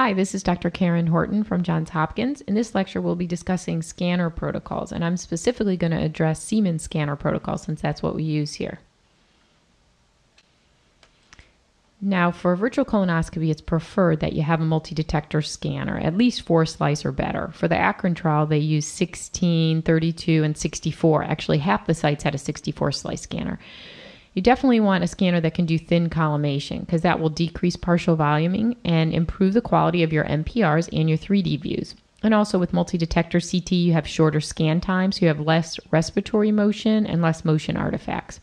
Hi, this is Dr. Karen Horton from Johns Hopkins. In this lecture, we'll be discussing scanner protocols, and I'm specifically going to address Siemens scanner protocols since that's what we use here. Now, for virtual colonoscopy, it's preferred that you have a multi-detector scanner, at least 4 slice or better. For the ACRIN trial, they used 16, 32, and 64. Actually, half the sites had a 64-slice scanner. You definitely want a scanner that can do thin collimation because that will decrease partial voluming and improve the quality of your MPRs and your 3D views. And also with multi-detector CT, you have shorter scan times, so you have less respiratory motion and less motion artifacts.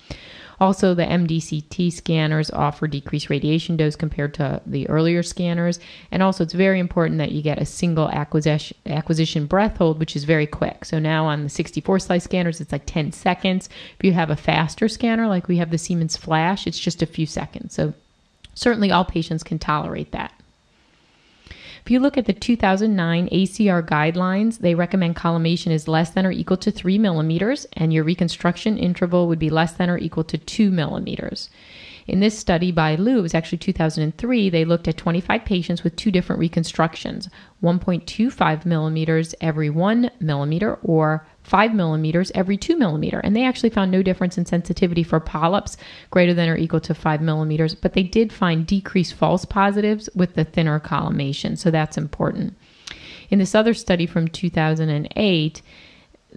Also, the MDCT scanners offer decreased radiation dose compared to the earlier scanners. And also, it's very important that you get a single acquisition breath hold, which is very quick. So now on the 64-slice scanners, it's like 10 seconds. If you have a faster scanner, like we have the Siemens Flash, it's just a few seconds. So certainly all patients can tolerate that. If you look at the 2009 ACR guidelines, they recommend collimation is less than or equal to 3 millimeters, and your reconstruction interval would be less than or equal to 2 millimeters. In this study by Liu, it was actually 2003, they looked at 25 patients with 2 different reconstructions, 1.25 millimeters every 1 millimeter or 5 millimeters every 2 millimeter. And they actually found no difference in sensitivity for polyps greater than or equal to 5 millimeters, but they did find decreased false positives with the thinner collimation. So that's important. In this other study from 2008,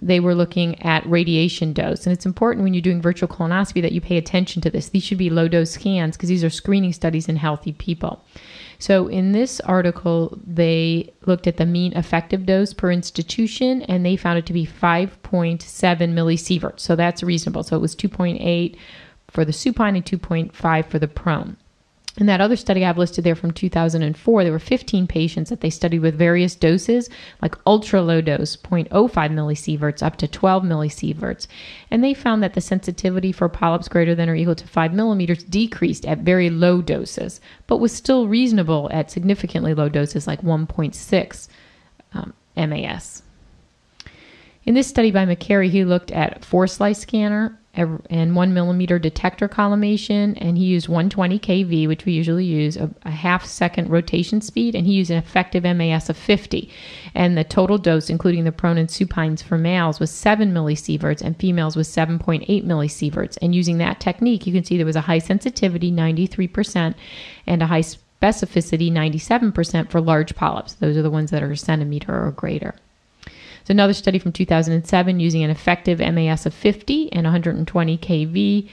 they were looking at radiation dose. And it's important when you're doing virtual colonoscopy that you pay attention to this. These should be low dose scans because these are screening studies in healthy people. So in this article, they looked at the mean effective dose per institution, and they found it to be 5.7 millisieverts. So that's reasonable. So it was 2.8 for the supine and 2.5 for the prone. In that other study I've listed there from 2004, there were 15 patients that they studied with various doses, like ultra low dose, 0.05 millisieverts up to 12 millisieverts. And they found that the sensitivity for polyps greater than or equal to 5 millimeters decreased at very low doses, but was still reasonable at significantly low doses like 1.6 MAS. In this study by McCary, he looked at 4-slice scanner and 1 millimeter detector collimation, and he used 120 kV, which we usually use, a half-second rotation speed, and he used an effective MAS of 50. And the total dose, including the prone and supines for males, was 7 millisieverts, and females was 7.8 millisieverts. And using that technique, you can see there was a high sensitivity, 93%, and a high specificity, 97% for large polyps. Those are the ones that are a centimeter or greater. So another study from 2007 using an effective MAS of 50 and 120 kV,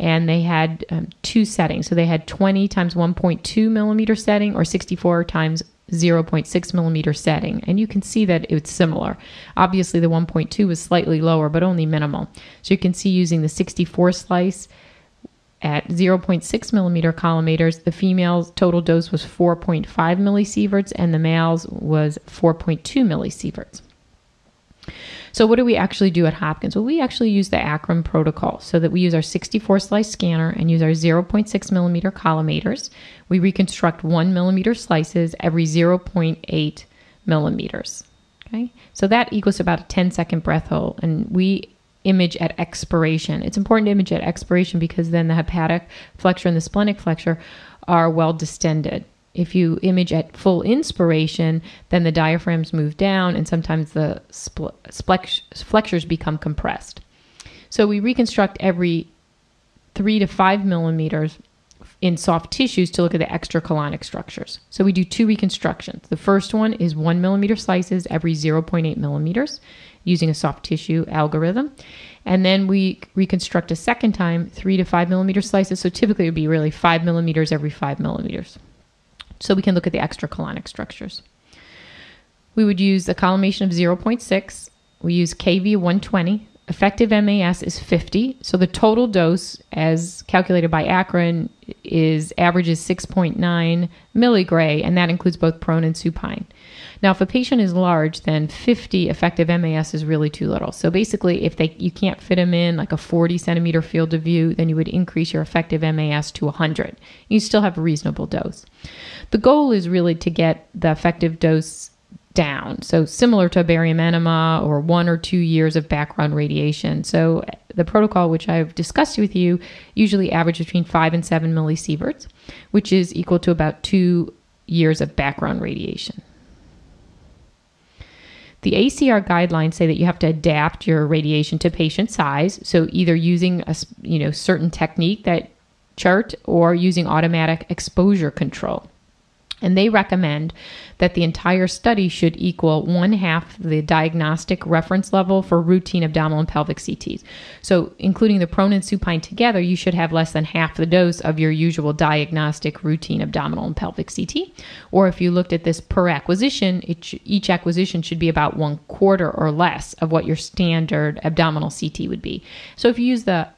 and they had 2 settings. So they had 20 times 1.2 millimeter setting or 64 times 0.6 millimeter setting. And you can see that it's similar. Obviously, the 1.2 was slightly lower, but only minimal. So you can see using the 64 slice at 0.6 millimeter collimators, the female's total dose was 4.5 millisieverts, and the male's was 4.2 millisieverts. So what do we actually do at Hopkins? Well, we actually use the ACRIN protocol so that we use our 64-slice scanner and use our 0.6 millimeter collimators. We reconstruct 1 millimeter slices every 0.8 millimeters. Okay, so that equals about a 10-second breath hold, and we image at expiration. It's important to image at expiration because then the hepatic flexure and the splenic flexure are well distended. If you image at full inspiration, then the diaphragms move down and sometimes the flexures become compressed. So we reconstruct every 3 to 5 millimeters in soft tissues to look at the extracolonic structures. So we do 2 reconstructions. The first one is 1 millimeter slices every 0.8 millimeters using a soft tissue algorithm. And then we reconstruct a second time 3 to 5 millimeter slices. So typically it would be really 5 millimeters every 5 millimeters. So we can look at the extracolonic structures. We would use a collimation of 0.6. We use KV 120. Effective MAS is 50. So the total dose, as calculated by ACRIN, averages 6.9 milligray, and that includes both prone and supine. Now, if a patient is large, then 50 effective MAS is really too little. So basically, if you can't fit them in like a 40-centimeter field of view, then you would increase your effective MAS to 100. You still have a reasonable dose. The goal is really to get the effective dose down. So similar to barium enema or 1 or 2 years of background radiation. So the protocol, which I've discussed with you, usually averages between 5 and 7 millisieverts, which is equal to about 2 years of background radiation. The ACR guidelines say that you have to adapt your radiation to patient size. So either using a certain technique, that chart, or using automatic exposure control. And they recommend that the entire study should equal 1/2 the diagnostic reference level for routine abdominal and pelvic CTs. So including the prone and supine together, you should have less than 1/2 the dose of your usual diagnostic routine abdominal and pelvic CT. Or if you looked at this per acquisition, each acquisition should be about 1/4 or less of what your standard abdominal CT would be. So if you use the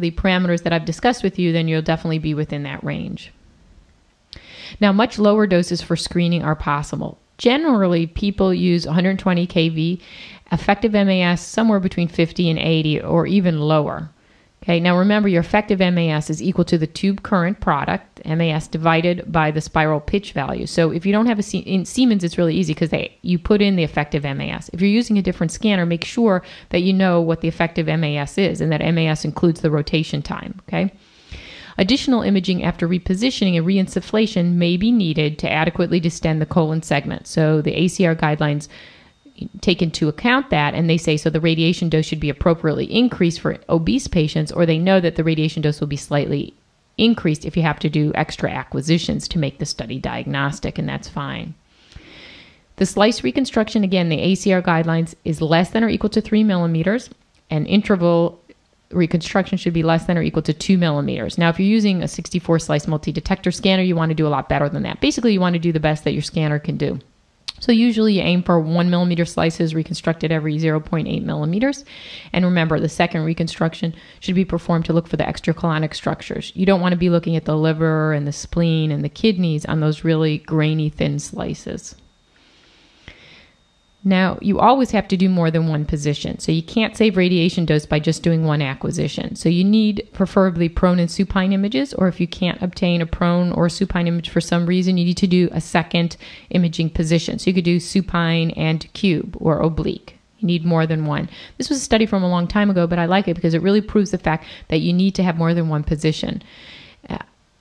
parameters that I've discussed with you, then you'll definitely be within that range. Now, much lower doses for screening are possible. Generally, people use 120 kV, effective MAS somewhere between 50 and 80 or even lower. Okay, now remember your effective MAS is equal to the tube current product, MAS divided by the spiral pitch value. So if you don't have a, in Siemens, it's really easy because you put in the effective MAS. If you're using a different scanner, make sure that you know what the effective MAS is and that MAS includes the rotation time, okay? Additional imaging after repositioning and reinsufflation may be needed to adequately distend the colon segment. So the ACR guidelines take into account that, and they say so the radiation dose should be appropriately increased for obese patients, or they know that the radiation dose will be slightly increased if you have to do extra acquisitions to make the study diagnostic, and that's fine. The slice reconstruction, again, the ACR guidelines is less than or equal to 3 millimeters, and interval reconstruction should be less than or equal to 2 millimeters. Now, if you're using a 64 slice multi-detector scanner, you want to do a lot better than that. Basically, you want to do the best that your scanner can do. So usually you aim for 1 millimeter slices reconstructed every 0.8 millimeters. And remember, the second reconstruction should be performed to look for the extracolonic structures. You don't want to be looking at the liver and the spleen and the kidneys on those really grainy thin slices. Now, you always have to do more than one position. So you can't save radiation dose by just doing one acquisition. So you need preferably prone and supine images, or if you can't obtain a prone or supine image for some reason, you need to do a second imaging position. So you could do supine and cube or oblique. You need more than one. This was a study from a long time ago, but I like it because it really proves the fact that you need to have more than one position.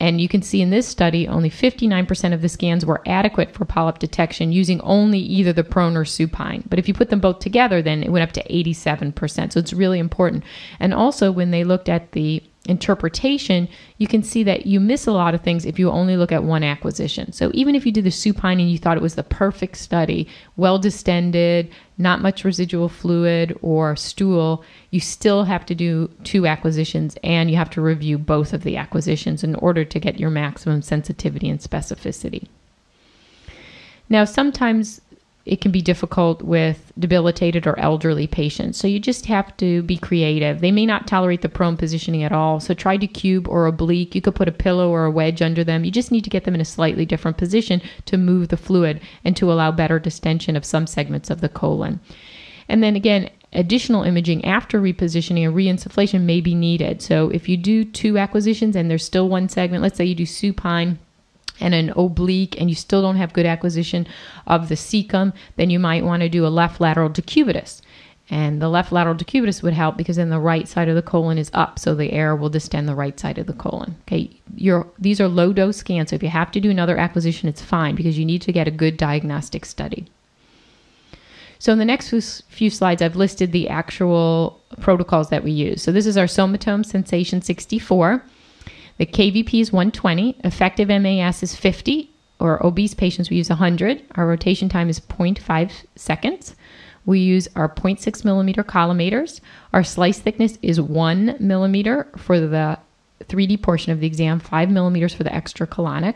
And you can see in this study, only 59% of the scans were adequate for polyp detection using only either the prone or supine. But if you put them both together, then it went up to 87%. So it's really important. And also when they looked at the interpretation, you can see that you miss a lot of things if you only look at one acquisition. So even if you did the supine and you thought it was the perfect study, well distended, not much residual fluid or stool, you still have to do two acquisitions and you have to review both of the acquisitions in order to get your maximum sensitivity and specificity. Now, sometimes it can be difficult with debilitated or elderly patients. So you just have to be creative. They may not tolerate the prone positioning at all. So try to cube or oblique. You could put a pillow or a wedge under them. You just need to get them in a slightly different position to move the fluid and to allow better distension of some segments of the colon. And then again, additional imaging after repositioning and reinsufflation may be needed. So if you do two acquisitions and there's still one segment, let's say you do supine and an oblique and you still don't have good acquisition of the cecum, then you might want to do a left lateral decubitus. And the left lateral decubitus would help because then the right side of the colon is up, so the air will distend the right side of the colon. Okay, these are low dose scans, so if you have to do another acquisition, it's fine because you need to get a good diagnostic study. So in the next few slides, I've listed the actual protocols that we use. So this is our Somatom Sensation 64. The KVP is 120, effective MAS is 50, or obese patients we use 100. Our rotation time is 0.5 seconds. We use our 0.6 millimeter collimators. Our slice thickness is 1 millimeter for the 3D portion of the exam, 5 millimeters for the extracolonic.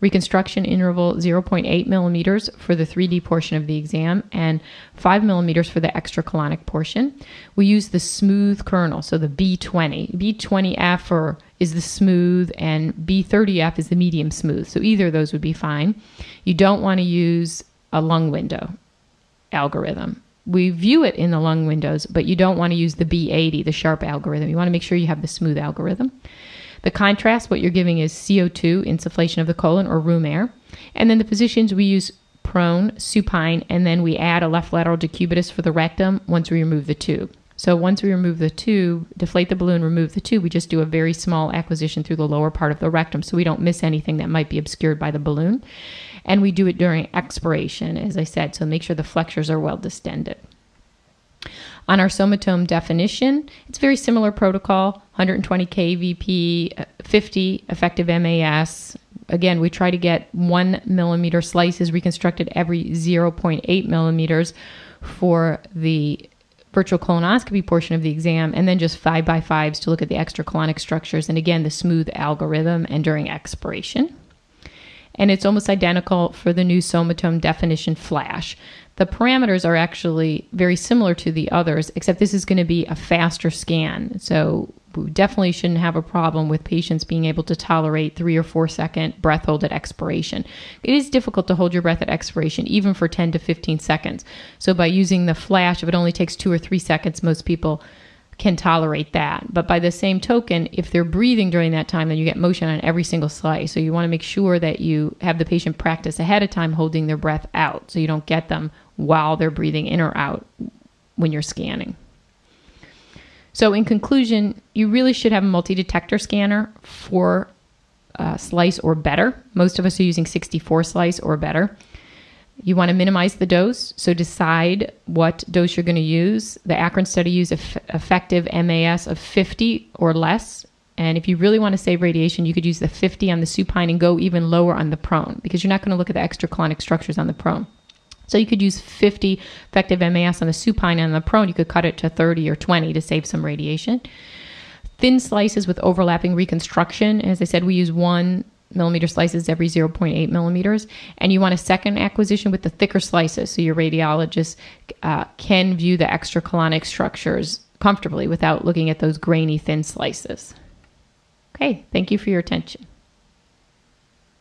Reconstruction interval 0.8 millimeters for the 3D portion of the exam and 5 millimeters for the extracolonic portion. We use the smooth kernel, so the B20. B20F is the smooth and B30F is the medium smooth. So either of those would be fine. You don't want to use a lung window algorithm. We view it in the lung windows, but you don't want to use the B80, the sharp algorithm. You want to make sure you have the smooth algorithm. The contrast, what you're giving is CO2, insufflation of the colon, or room air. And then the positions, we use prone, supine, and then we add a left lateral decubitus for the rectum once we remove the tube. So once we remove the tube, deflate the balloon, remove the tube, we just do a very small acquisition through the lower part of the rectum so we don't miss anything that might be obscured by the balloon. And we do it during expiration, as I said, so make sure the flexures are well distended. On our somatom definition, it's a very similar protocol, 120 kVp, 50 effective MAS. Again, we try to get 1 millimeter slices reconstructed every 0.8 millimeters for the virtual colonoscopy portion of the exam, and then just 5x5s to look at the extracolonic structures, and again, the smooth algorithm and during expiration. And it's almost identical for the new somatom definition flash. The parameters are actually very similar to the others, except this is going to be a faster scan. So we definitely shouldn't have a problem with patients being able to tolerate 3 or 4 second breath hold at expiration. It is difficult to hold your breath at expiration, even for 10 to 15 seconds. So by using the flash, if it only takes 2 or 3 seconds, most people can tolerate that. But by the same token, if they're breathing during that time, then you get motion on every single slice. So you want to make sure that you have the patient practice ahead of time holding their breath out so you don't get them while they're breathing in or out when you're scanning. So in conclusion, you really should have a multi-detector scanner for slice or better. Most of us are using 64 slice or better. You want to minimize the dose, so decide what dose you're going to use. The ACRIN study used effective MAS of 50 or less, and if you really want to save radiation, you could use the 50 on the supine and go even lower on the prone, because you're not going to look at the extracolonic structures on the prone. So you could use 50 effective MAS on the supine, and on the prone you could cut it to 30 or 20 to save some radiation. Thin slices with overlapping reconstruction. As I said, we use 1 millimeter slices every 0.8 millimeters, and you want a second acquisition with the thicker slices so your radiologist can view the extracolonic structures comfortably without looking at those grainy thin slices. Okay, thank you for your attention.